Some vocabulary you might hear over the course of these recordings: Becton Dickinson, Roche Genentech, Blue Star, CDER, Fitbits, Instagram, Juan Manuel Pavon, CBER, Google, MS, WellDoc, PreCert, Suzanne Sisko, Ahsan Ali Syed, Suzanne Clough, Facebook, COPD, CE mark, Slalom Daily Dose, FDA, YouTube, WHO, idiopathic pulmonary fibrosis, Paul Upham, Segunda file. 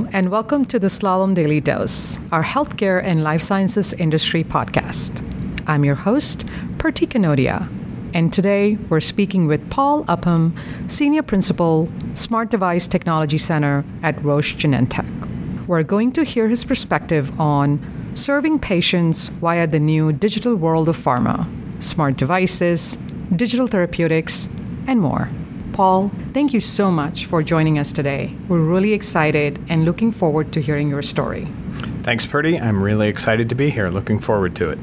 Hello, and welcome to the Slalom Daily Dose, our healthcare and life sciences industry podcast. I'm your host, Pertti Kanodia, and today we're speaking with Paul Upham, Senior Principal, Smart Device Technology Center at Roche Genentech. We're going to hear his perspective on serving patients via the new digital world of pharma, smart devices, digital therapeutics, and more. Paul, thank you so much for joining us today. We're really excited and looking forward to hearing your story. Thanks, Pertti. I'm really excited to be here. Looking forward to it.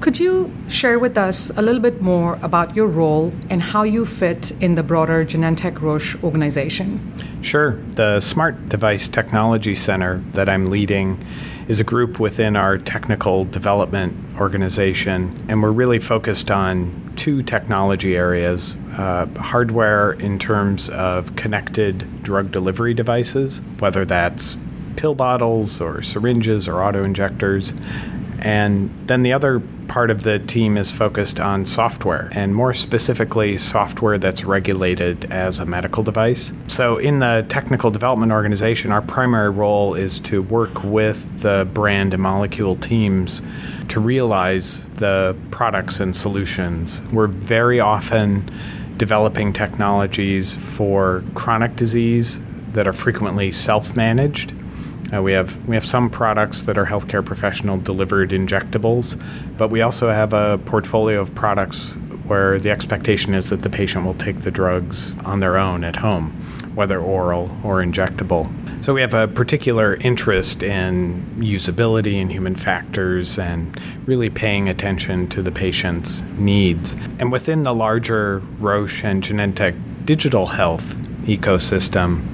Could you share with us a little bit more about your role and how you fit in the broader Genentech Roche organization? Sure. The Smart Device Technology Center that I'm leading is a group within our technical development organization, and we're really focused on two technology areas, hardware in terms of connected drug delivery devices, whether that's pill bottles or syringes or auto-injectors, and then the other part of the team is focused on software, and more specifically, software that's regulated as a medical device. So in the technical development organization, our primary role is to work with the brand and molecule teams to realize the products and solutions. We're very often developing technologies for chronic disease that are frequently self-managed. We have some products that are healthcare professional delivered injectables, but we also have a portfolio of products where the expectation is that the patient will take the drugs on their own at home, whether oral or injectable. So we have a particular interest in usability and human factors and really paying attention to the patient's needs. And within the larger Roche and Genentech digital health ecosystem,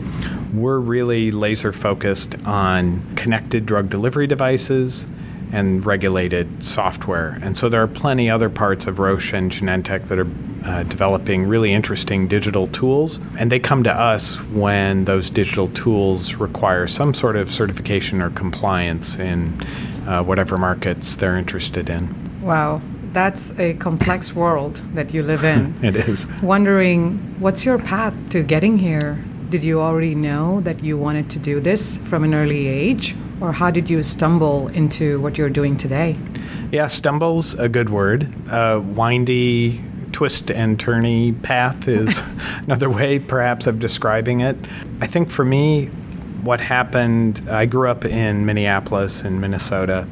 we're really laser focused on connected drug delivery devices and regulated software. And so there are plenty other parts of Roche and Genentech that are developing really interesting digital tools. And they come to us when those digital tools require some sort of certification or compliance in whatever markets they're interested in. Wow. That's a complex world that you live in. It is. Wondering, what's your path to getting here? Did you already know that you wanted to do this from an early age, or how did you stumble into what you're doing today? Yeah, stumble's a good word. Windy, twist and turny path is another way perhaps of describing it. I think for me, what happened, I grew up in Minneapolis in Minnesota,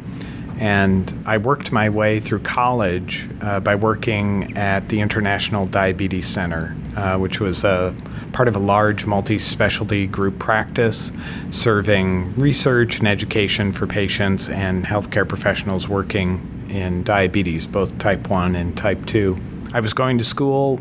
and I worked my way through college by working at the International Diabetes Center, which was a part of a large multi-specialty group practice serving research and education for patients and healthcare professionals working in diabetes, both type 1 and type 2. I was going to school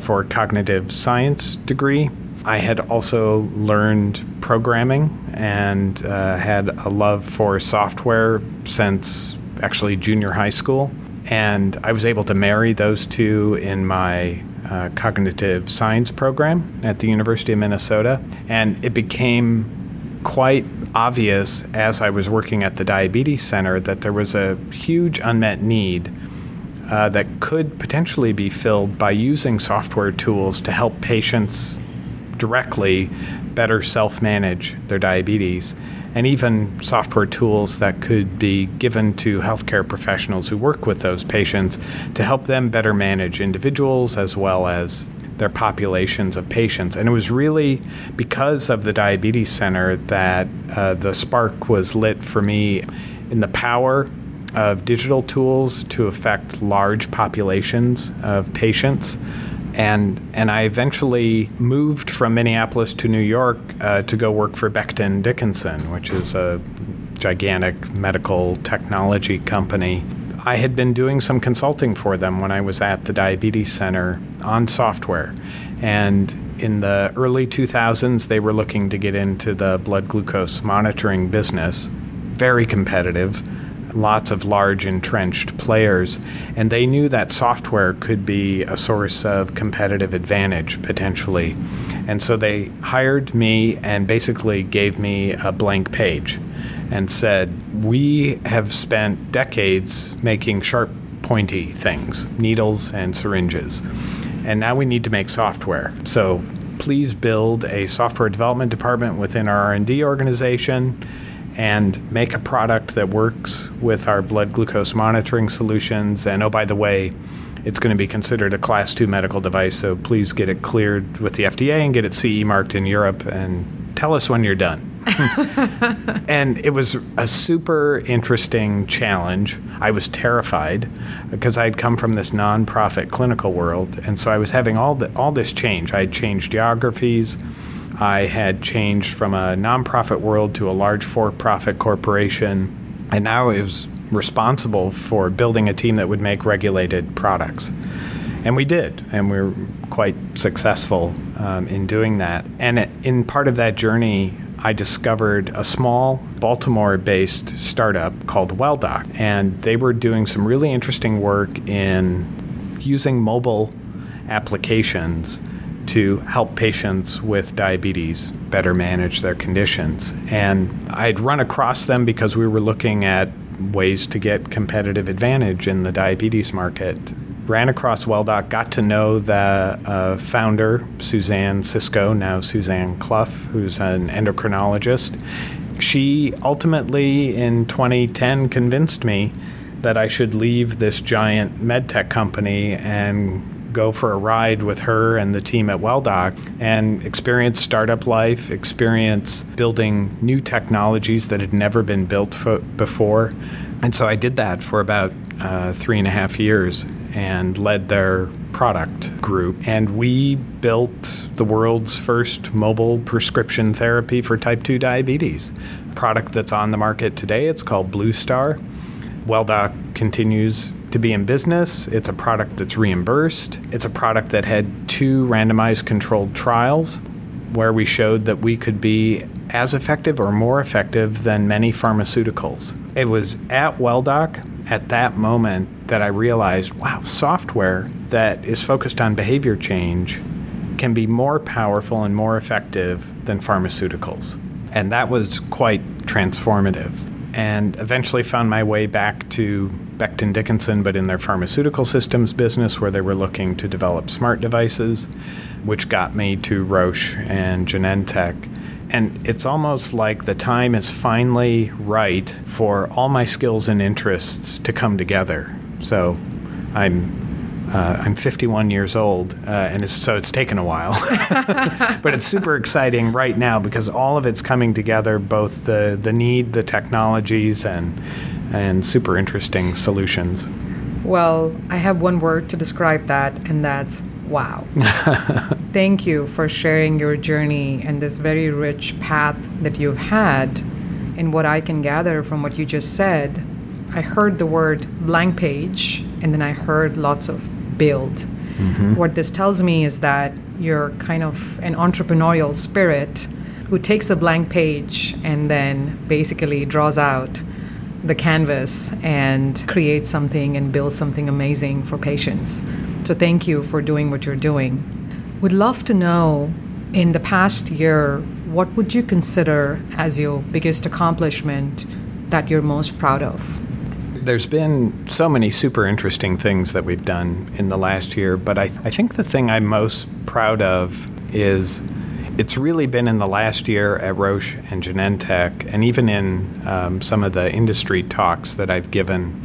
for a cognitive science degree. I had also learned programming and had a love for software since actually junior high school, and I was able to marry those two in my cognitive science program at the University of Minnesota. And it became quite obvious as I was working at the diabetes center that there was a huge unmet need that could potentially be filled by using software tools to help patients directly better self-manage their diabetes, and even software tools that could be given to healthcare professionals who work with those patients to help them better manage individuals as well as their populations of patients. And it was really because of the Diabetes Center that the spark was lit for me in the power of digital tools to affect large populations of patients. And I eventually moved from Minneapolis to New York to go work for Becton Dickinson, which is a gigantic medical technology company. I had been doing some consulting for them when I was at the Diabetes Center on software. And in the early 2000s, they were looking to get into the blood glucose monitoring business, very competitive. Lots of large entrenched players, and they knew that software could be a source of competitive advantage potentially. And so they hired me and basically gave me a blank page and said, we have spent decades making sharp, pointy things, needles and syringes, and now we need to make software. So please build a software development department within our R&D organization and make a product that works with our blood glucose monitoring solutions. And oh, by the way, it's going to be considered a Class 2 medical device, so please get it cleared with the FDA and get it CE marked in Europe and tell us when you're done. And it was a super interesting challenge. I was terrified because I had come from this nonprofit clinical world, and so I was having all this change. I had changed geographies. I had changed from a nonprofit world to a large for-profit corporation, and now I was responsible for building a team that would make regulated products. And we did, and we were quite successful in doing that. And in part of that journey, I discovered a small Baltimore-based startup called WellDoc, and they were doing some really interesting work in using mobile applications to help patients with diabetes better manage their conditions. And I'd run across them because we were looking at ways to get competitive advantage in the diabetes market. Ran across WellDoc, got to know the founder, Suzanne Sisko, now Suzanne Clough, who's an endocrinologist. She ultimately, in 2010, convinced me that I should leave this giant med tech company and go for a ride with her and the team at WellDoc and experience startup life, experience building new technologies that had never been built before. And so I did that for about 3.5 years and led their product group. And we built the world's first mobile prescription therapy for type 2 diabetes. A product that's on the market today, it's called Blue Star. WellDoc continues to be in business. It's a product that's reimbursed. It's a product that had 2 randomized controlled trials where we showed that we could be as effective or more effective than many pharmaceuticals. It was at WellDoc at that moment that I realized, wow, software that is focused on behavior change can be more powerful and more effective than pharmaceuticals. And that was quite transformative. And eventually found my way back to Becton Dickinson, but in their pharmaceutical systems business where they were looking to develop smart devices, which got me to Roche and Genentech. And it's almost like the time is finally right for all my skills and interests to come together. So I'm 51 years old, and so it's taken a while. But it's super exciting right now because all of it's coming together, both the need, the technologies, and super interesting solutions. Well, I have one word to describe that, and that's wow. Thank you for sharing your journey and this very rich path that you've had. And what I can gather from what you just said, I heard the word blank page, and then I heard lots of build. Mm-hmm. What this tells me is that you're kind of an entrepreneurial spirit who takes a blank page and then basically draws out the canvas and creates something and builds something amazing for patients. So thank you for doing what you're doing. Would love to know, in the past year, what would you consider as your biggest accomplishment that you're most proud of? There's been so many super interesting things that we've done in the last year, but I think the thing I'm most proud of is it's really been in the last year at Roche and Genentech, and even in some of the industry talks that I've given,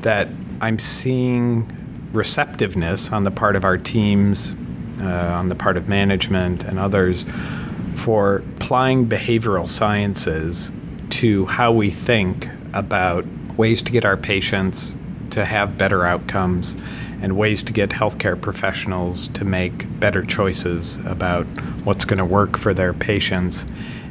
that I'm seeing receptiveness on the part of our teams, on the part of management and others, for applying behavioral sciences to how we think about ways to get our patients to have better outcomes and ways to get healthcare professionals to make better choices about what's going to work for their patients.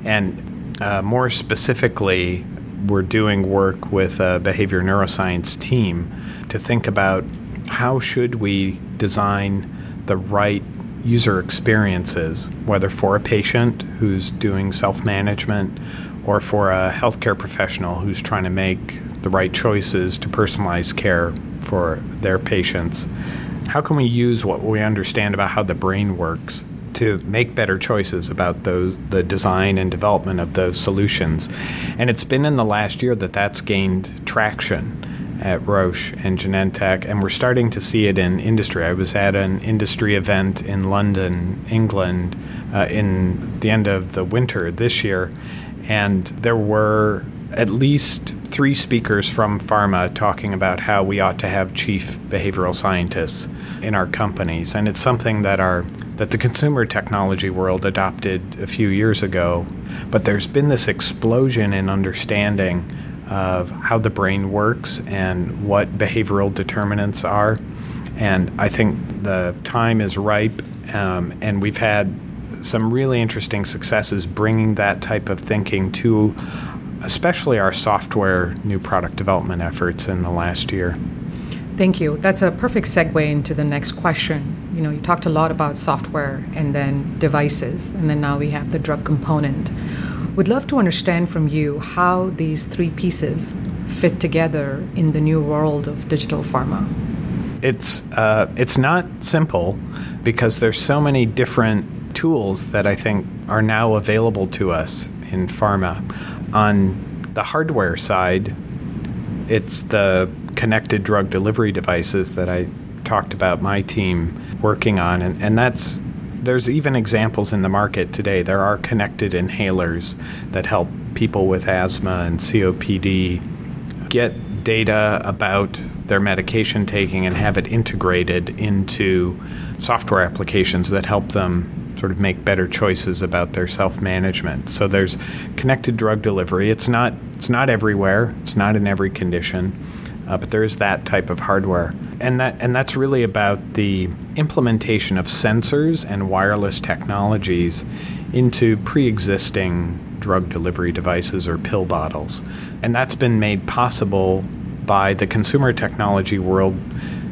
And more specifically, we're doing work with a behavior neuroscience team to think about how should we design the right user experiences, whether for a patient who's doing self-management or for a healthcare professional who's trying to make the right choices to personalize care for their patients. How can we use what we understand about how the brain works to make better choices about those, the design and development of those solutions? And it's been in the last year that that's gained traction. at Roche and Genentech, and we're starting to see it in industry. I was at an industry event in London, England, in the end of the winter this year, and there were at least 3 speakers from pharma talking about how we ought to have chief behavioral scientists in our companies. And it's something that the consumer technology world adopted a few years ago. But there's been this explosion in understanding of how the brain works and what behavioral determinants are. And I think the time is ripe, and we've had some really interesting successes bringing that type of thinking to especially our software new product development efforts in the last year. Thank you. That's a perfect segue into the next question. You know, you talked a lot about software and then devices, and then now we have the drug component. Would love to understand from you how these 3 pieces fit together in the new world of digital pharma. It's not simple because there's so many different tools that I think are now available to us in pharma. On the hardware side, it's the connected drug delivery devices that I talked about my team working on. And there's even examples in the market today. There are connected inhalers that help people with asthma and COPD get data about their medication taking and have it integrated into software applications that help them sort of make better choices about their self-management. So there's connected drug delivery. It's not everywhere. It's not in every condition, but there is that type of hardware. And that's really about the implementation of sensors and wireless technologies into pre-existing drug delivery devices or pill bottles. And that's been made possible by the consumer technology world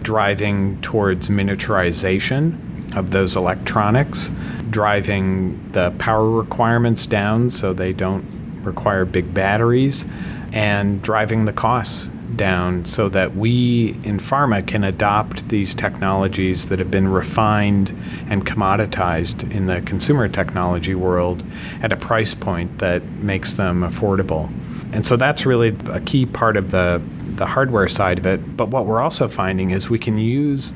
driving towards miniaturization of those electronics, driving the power requirements down so they don't require big batteries, and driving the costs down so that we in pharma can adopt these technologies that have been refined and commoditized in the consumer technology world at a price point that makes them affordable. And so that's really a key part of the hardware side of it. But what we're also finding is we can use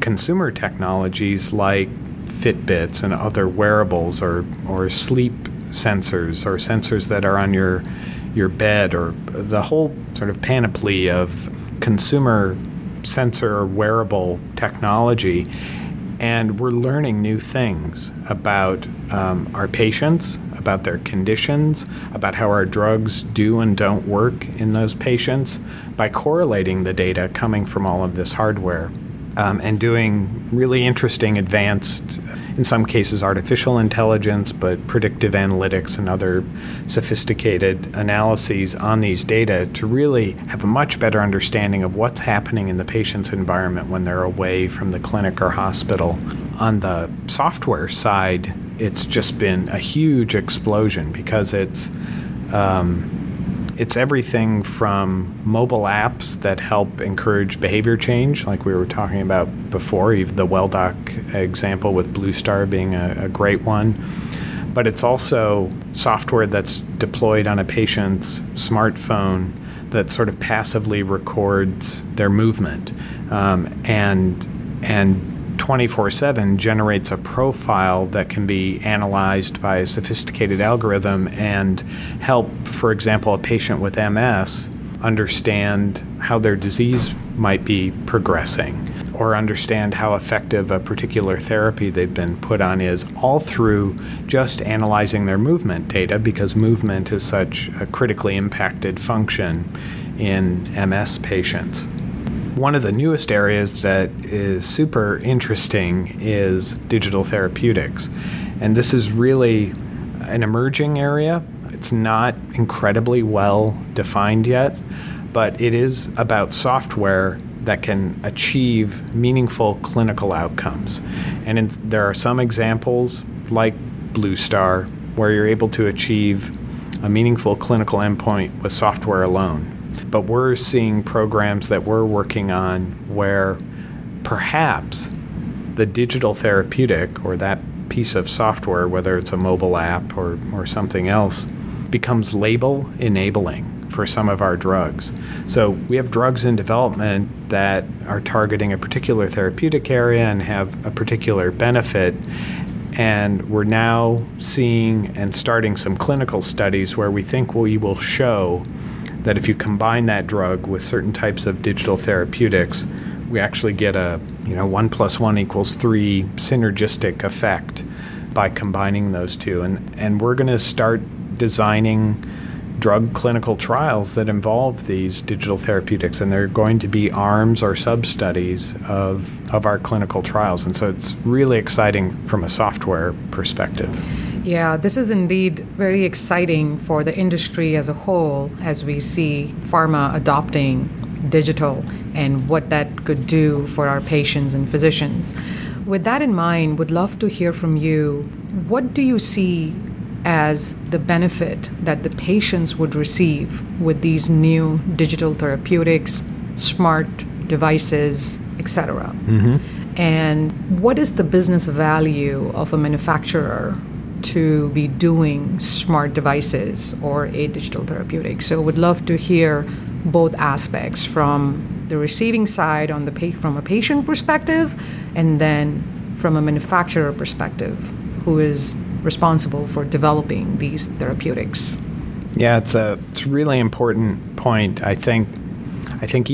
consumer technologies like Fitbits and other wearables or sleep sensors or sensors that are on your bed or the whole sort of panoply of consumer sensor or wearable technology. And we're learning new things about our patients, about their conditions, about how our drugs do and don't work in those patients by correlating the data coming from all of this hardware. And doing really interesting advanced, in some cases, artificial intelligence, but predictive analytics and other sophisticated analyses on these data to really have a much better understanding of what's happening in the patient's environment when they're away from the clinic or hospital. On the software side, it's just been a huge explosion because it's everything from mobile apps that help encourage behavior change, like we were talking about before, even the WellDoc example with Blue Star being a great one. But it's also software that's deployed on a patient's smartphone that sort of passively records their movement and 24/7 generates a profile that can be analyzed by a sophisticated algorithm and help, for example, a patient with MS understand how their disease might be progressing or understand how effective a particular therapy they've been put on is, all through just analyzing their movement data, because movement is such a critically impacted function in MS patients. One of the newest areas that is super interesting is digital therapeutics. And this is really an emerging area. It's not incredibly well defined yet, but it is about software that can achieve meaningful clinical outcomes. And there are some examples like Blue Star where you're able to achieve a meaningful clinical endpoint with software alone. But we're seeing programs that we're working on where perhaps the digital therapeutic or that piece of software, whether it's a mobile app or something else, becomes label enabling for some of our drugs. So we have drugs in development that are targeting a particular therapeutic area and have a particular benefit. And we're now seeing and starting some clinical studies where we think we will show that if you combine that drug with certain types of digital therapeutics, we actually get a 1 + 1 = 3 synergistic effect by combining those two. And we're going to start designing drug clinical trials that involve these digital therapeutics, and they're going to be arms or sub-studies of our clinical trials. And so it's really exciting from a software perspective. Yeah, this is indeed very exciting for the industry as a whole as we see pharma adopting digital and what that could do for our patients and physicians. With that in mind, would love to hear from you. What do you see as the benefit that the patients would receive with these new digital therapeutics, smart devices, etc.? Mm-hmm. And what is the business value of a manufacturer to be doing smart devices or a digital therapeutic? So would love to hear both aspects, from the receiving side on the from a patient perspective, and then from a manufacturer perspective who is responsible for developing these therapeutics. Yeah, it's a really important point. I think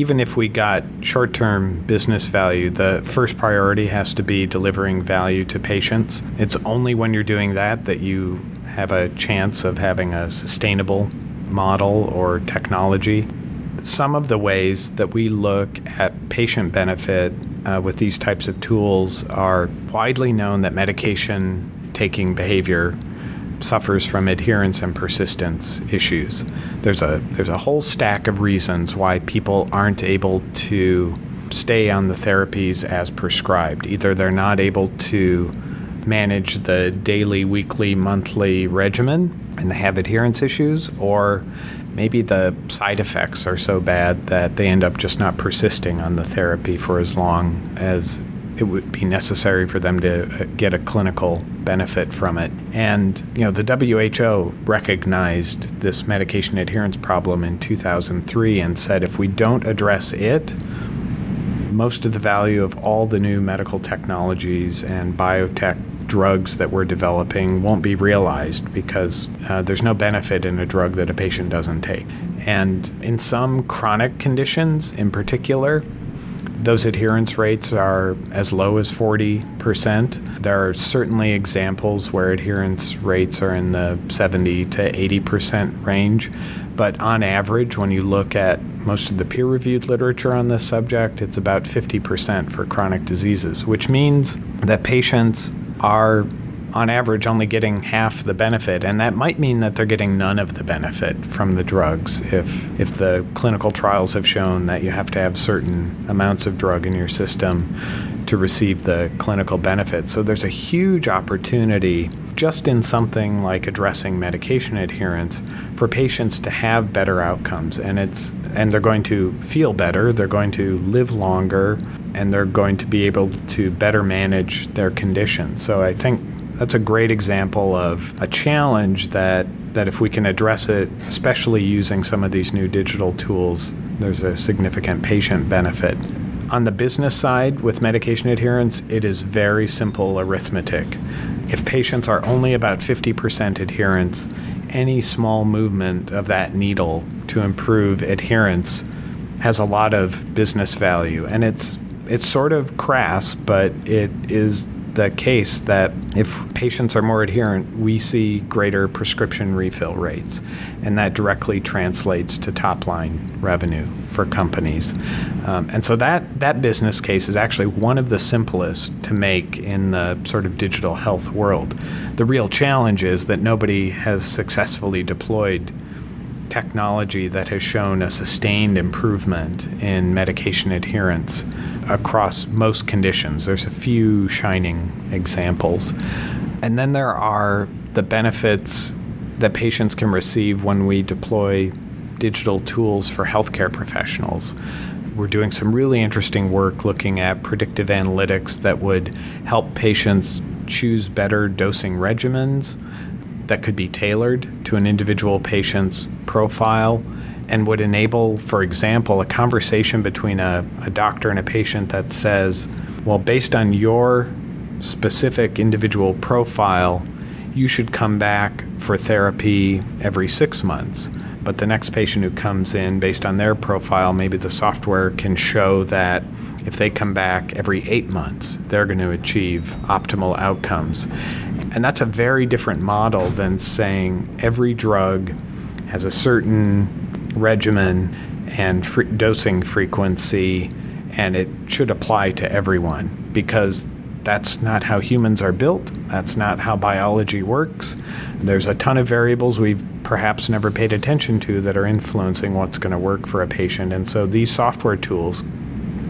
even if we got short-term business value, the first priority has to be delivering value to patients. It's only when you're doing that that you have a chance of having a sustainable model or technology. Some of the ways that we look at patient benefit with these types of tools are widely known that medication taking behavior suffers from adherence and persistence issues. There's a whole stack of reasons why people aren't able to stay on the therapies as prescribed. Either they're not able to manage the daily, weekly, monthly regimen and they have adherence issues, or maybe the side effects are so bad that they end up just not persisting on the therapy for as long as it would be necessary for them to get a clinical benefit from it. And, the WHO recognized this medication adherence problem in 2003 and said if we don't address it, most of the value of all the new medical technologies and biotech drugs that we're developing won't be realized because there's no benefit in a drug that a patient doesn't take. And in some chronic conditions in particular, those adherence rates are as low as 40%. There are certainly examples where adherence rates are in the 70 to 80% range. But on average, when you look at most of the peer-reviewed literature on this subject, it's about 50% for chronic diseases, which means that patients are, on average, only getting half the benefit. And that might mean that they're getting none of the benefit from the drugs if the clinical trials have shown that you have to have certain amounts of drug in your system to receive the clinical benefit. So there's a huge opportunity just in something like addressing medication adherence for patients to have better outcomes. And they're going to feel better, they're going to live longer, and they're going to be able to better manage their condition. So I think that's a great example of a challenge that if we can address it, especially using some of these new digital tools, there's a significant patient benefit. On the business side, with medication adherence, it is very simple arithmetic. If patients are only about 50% adherence, any small movement of that needle to improve adherence has a lot of business value. And it's sort of crass, but it is the case that if patients are more adherent, we see greater prescription refill rates, and that directly translates to top-line revenue for companies. And so that business case is actually one of the simplest to make in the sort of digital health world. The real challenge is that nobody has successfully deployed technology that has shown a sustained improvement in medication adherence across most conditions. There's a few shining examples. And then there are the benefits that patients can receive when we deploy digital tools for healthcare professionals. We're doing some really interesting work looking at predictive analytics that would help patients choose better dosing regimens that could be tailored to an individual patient's profile and would enable, for example, a conversation between a doctor and a patient that says, well, based on your specific individual profile, you should come back for therapy every 6 months. But the next patient who comes in, based on their profile, maybe the software can show that if they come back every 8 months, they're going to achieve optimal outcomes. And that's a very different model than saying every drug has a certain regimen and dosing frequency, and it should apply to everyone, because that's not how humans are built. That's not how biology works. There's a ton of variables we've perhaps never paid attention to that are influencing what's going to work for a patient. And so these software tools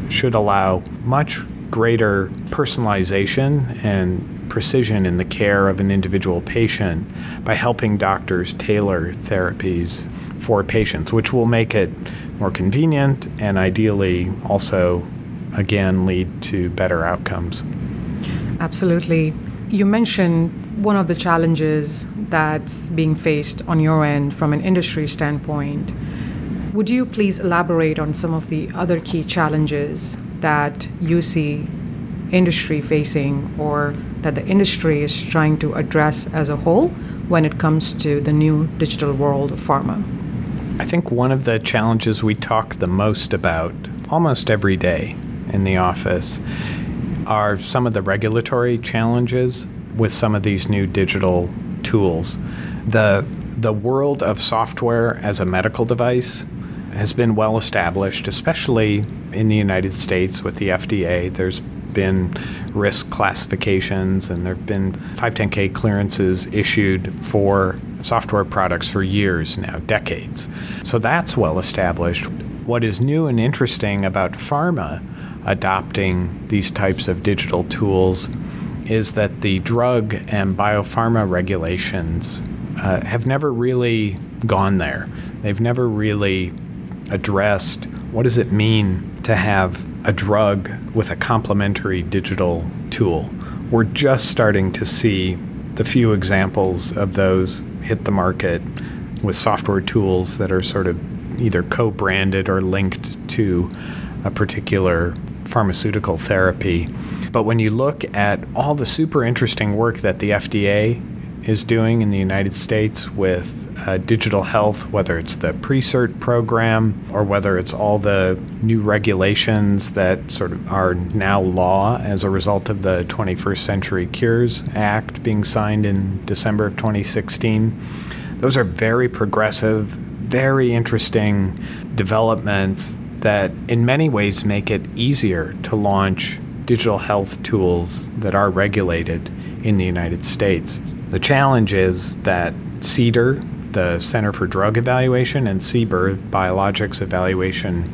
should allow much greater personalization and precision in the care of an individual patient by helping doctors tailor therapies for patients, which will make it more convenient and ideally also, again, lead to better outcomes. Absolutely. You mentioned one of the challenges that's being faced on your end from an industry standpoint. Would you please elaborate on some of the other key challenges that you see industry facing, or that the industry is trying to address as a whole when it comes to the new digital world of pharma? I think one of the challenges we talk the most about almost every day in the office are some of the regulatory challenges with some of these new digital tools. The world of software as a medical device has been well established, especially in the United States with the FDA. There's been risk classifications and there have been 510K clearances issued for software products for years now, decades. So that's well established. What is new and interesting about pharma adopting these types of digital tools is that the drug and biopharma regulations have never really gone there. They've never really addressed what does it mean to have a drug with a complementary digital tool. We're just starting to see the few examples of those hit the market with software tools that are sort of either co-branded or linked to a particular pharmaceutical therapy. But when you look at all the super interesting work that the FDA is doing in the United States with digital health, whether it's the PreCert program or whether it's all the new regulations that sort of are now law as a result of the 21st Century Cures Act being signed in December of 2016, those are very progressive, very interesting developments that in many ways make it easier to launch digital health tools that are regulated in the United States. The challenge is that CDER, the Center for Drug Evaluation, and CBER, Biologics Evaluation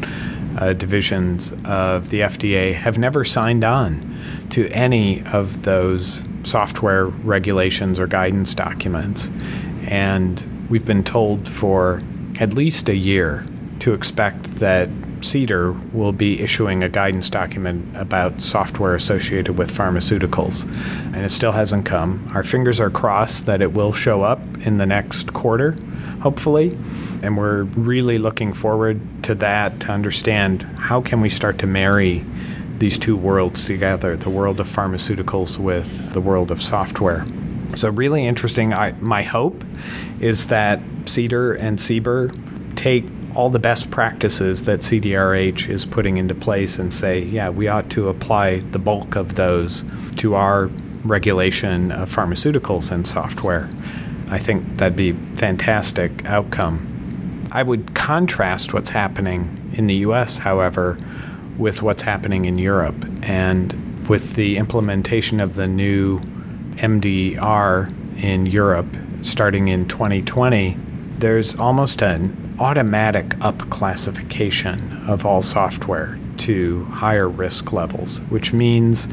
Divisions of the FDA, have never signed on to any of those software regulations or guidance documents. And we've been told for at least a year to expect that CDER will be issuing a guidance document about software associated with pharmaceuticals, and it still hasn't come. Our fingers are crossed that it will show up in the next quarter, hopefully, and we're really looking forward to that, to understand how can we start to marry these two worlds together, the world of pharmaceuticals with the world of software. So really interesting. My hope is that CDER and CBER take all the best practices that CDRH is putting into place and say, yeah, we ought to apply the bulk of those to our regulation of pharmaceuticals and software. I think that'd be a fantastic outcome. I would contrast what's happening in the U.S., however, with what's happening in Europe. And with the implementation of the new MDR in Europe starting in 2020, there's almost an automatic up classification of all software to higher risk levels, which means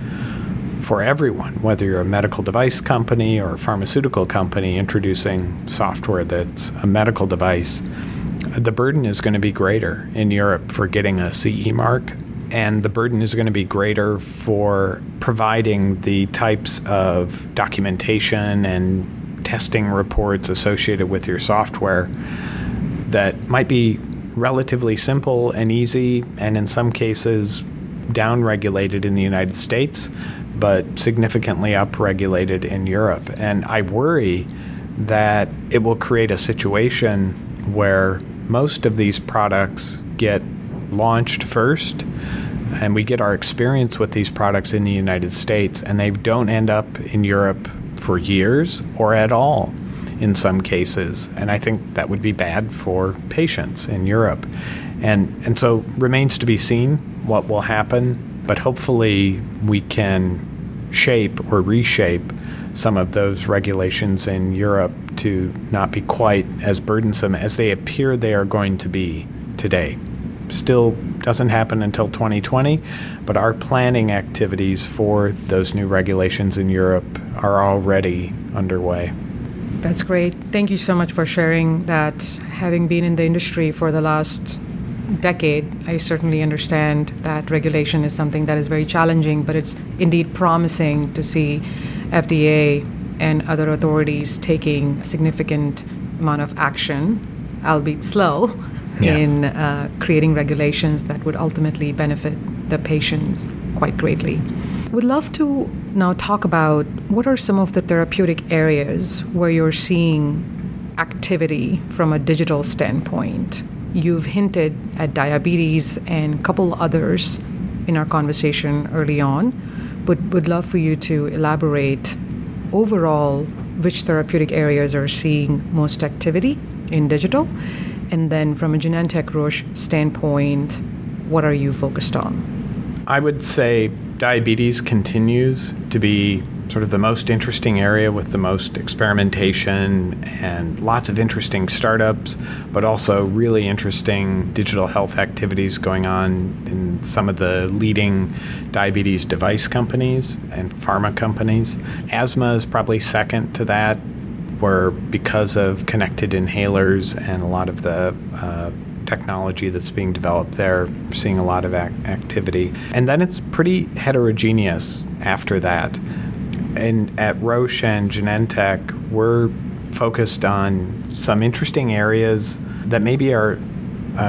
for everyone, whether you're a medical device company or a pharmaceutical company introducing software that's a medical device, the burden is going to be greater in Europe for getting a CE mark, and the burden is going to be greater for providing the types of documentation and testing reports associated with your software that might be relatively simple and easy, and in some cases down-regulated in the United States, but significantly up-regulated in Europe. And I worry that it will create a situation where most of these products get launched first, and we get our experience with these products in the United States, and they don't end up in Europe for years or at all in some cases. And I think that would be bad for patients in Europe. And so remains to be seen what will happen, but hopefully we can shape or reshape some of those regulations in Europe to not be quite as burdensome as they appear they are going to be today. Still doesn't happen until 2020, but our planning activities for those new regulations in Europe are already underway. That's great. Thank you so much for sharing that. Having been in the industry for the last decade, I certainly understand that regulation is something that is very challenging, but it's indeed promising to see FDA and other authorities taking a significant amount of action, albeit slow, yes, in creating regulations that would ultimately benefit the patients quite greatly. Would love to now talk about what are some of the therapeutic areas where you're seeing activity from a digital standpoint. You've hinted at diabetes and a couple others in our conversation early on, but would love for you to elaborate overall which therapeutic areas are seeing most activity in digital. And then from a Genentech Roche standpoint, what are you focused on? I would say diabetes continues to be sort of the most interesting area with the most experimentation and lots of interesting startups, but also really interesting digital health activities going on in some of the leading diabetes device companies and pharma companies. Asthma is probably second to that, where because of connected inhalers and a lot of the technology that's being developed there, seeing a lot of activity. And then it's pretty heterogeneous after that. And at Roche and Genentech, we're focused on some interesting areas that maybe are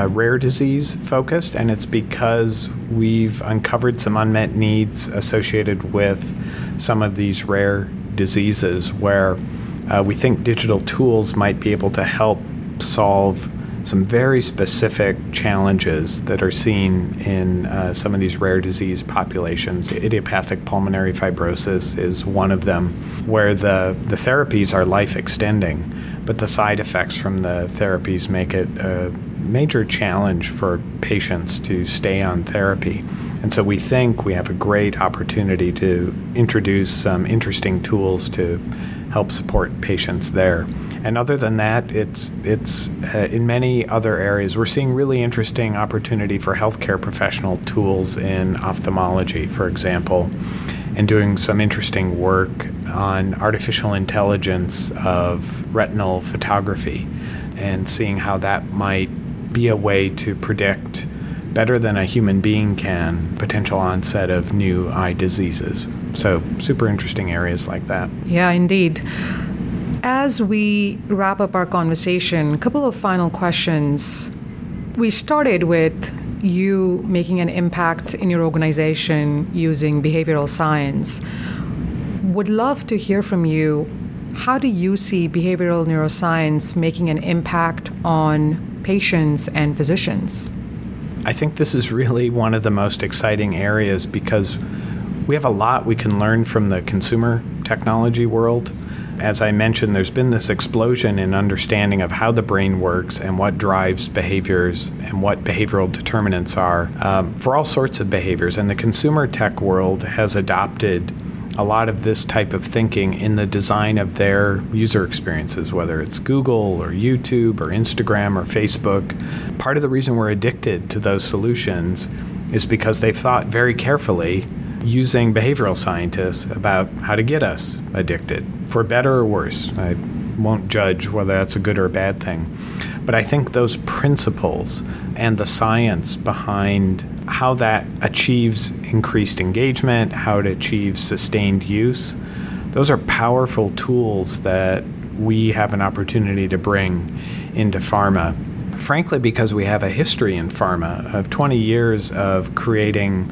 rare disease focused, and it's because we've uncovered some unmet needs associated with some of these rare diseases where we think digital tools might be able to help solve some very specific challenges that are seen in some of these rare disease populations. Idiopathic pulmonary fibrosis is one of them, where the therapies are life-extending, but the side effects from the therapies make it a major challenge for patients to stay on therapy. And so we think we have a great opportunity to introduce some interesting tools to help support patients there. And other than that, it's in many other areas. We're seeing really interesting opportunity for healthcare professional tools in ophthalmology, for example, and doing some interesting work on artificial intelligence of retinal photography and seeing how that might be a way to predict better than a human being can potential onset of new eye diseases. So super interesting areas like that. Yeah, indeed. As we wrap up our conversation, a couple of final questions. We started with you making an impact in your organization using behavioral science. Would love to hear from you. How do you see behavioral neuroscience making an impact on patients and physicians? I think this is really one of the most exciting areas because we have a lot we can learn from the consumer technology world. As I mentioned, there's been this explosion in understanding of how the brain works and what drives behaviors and what behavioral determinants are for all sorts of behaviors. And the consumer tech world has adopted a lot of this type of thinking in the design of their user experiences, whether it's Google or YouTube or Instagram or Facebook. Part of the reason we're addicted to those solutions is because they've thought very carefully using behavioral scientists about how to get us addicted, for better or worse. I won't judge whether that's a good or a bad thing. But I think those principles and the science behind how that achieves increased engagement, how it achieves sustained use, those are powerful tools that we have an opportunity to bring into pharma frankly, because we have a history in pharma of 20 years of creating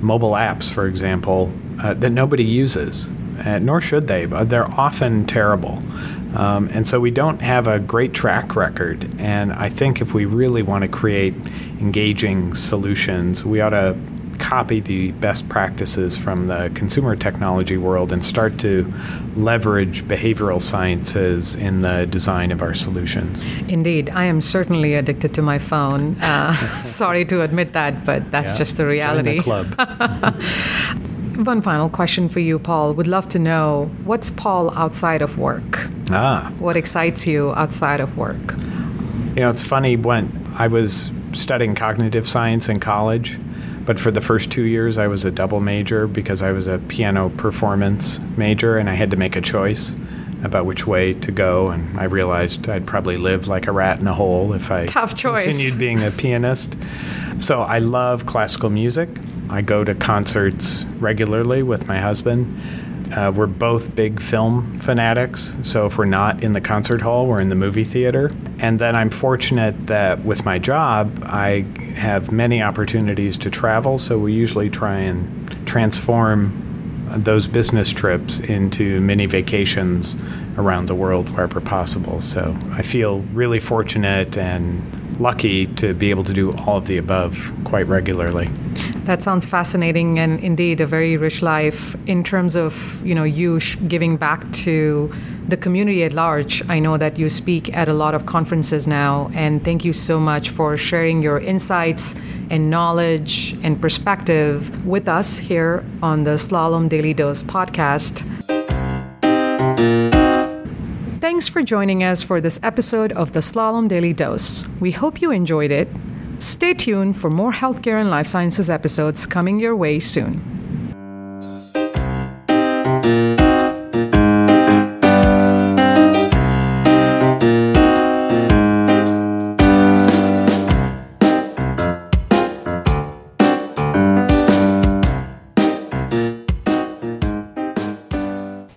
mobile apps, for example, that nobody uses, nor should they, but they're often terrible. And so we don't have a great track record. And I think if we really want to create engaging solutions, we ought to copy the best practices from the consumer technology world and start to leverage behavioral sciences in the design of our solutions. Indeed. I am certainly addicted to my phone. Sorry to admit that, but that's just the reality. Join the club. One final question for you, Paul. Would love to know, what's Paul outside of work? What excites you outside of work? You know, it's funny, when I was studying cognitive science in college, but for the first 2 years I was a double major because I was a piano performance major and I had to make a choice about which way to go, and I realized I'd probably live like a rat in a hole if I continued being a pianist. So I love classical music. I go to concerts regularly with my husband. We're both big film fanatics, so if we're not in the concert hall, we're in the movie theater. And then I'm fortunate that with my job, I have many opportunities to travel, so we usually try and transform those business trips into mini vacations around the world wherever possible. So I feel really fortunate and lucky to be able to do all of the above quite regularly. That sounds fascinating, and indeed a very rich life in terms of, you know, you giving back to the community at large. I know that you speak at a lot of conferences now, and thank you so much for sharing your insights and knowledge and perspective with us here on the Slalom Daily Dose podcast. Thanks for joining us for this episode of the Slalom Daily Dose. We hope you enjoyed it. Stay tuned for more healthcare and life sciences episodes coming your way soon.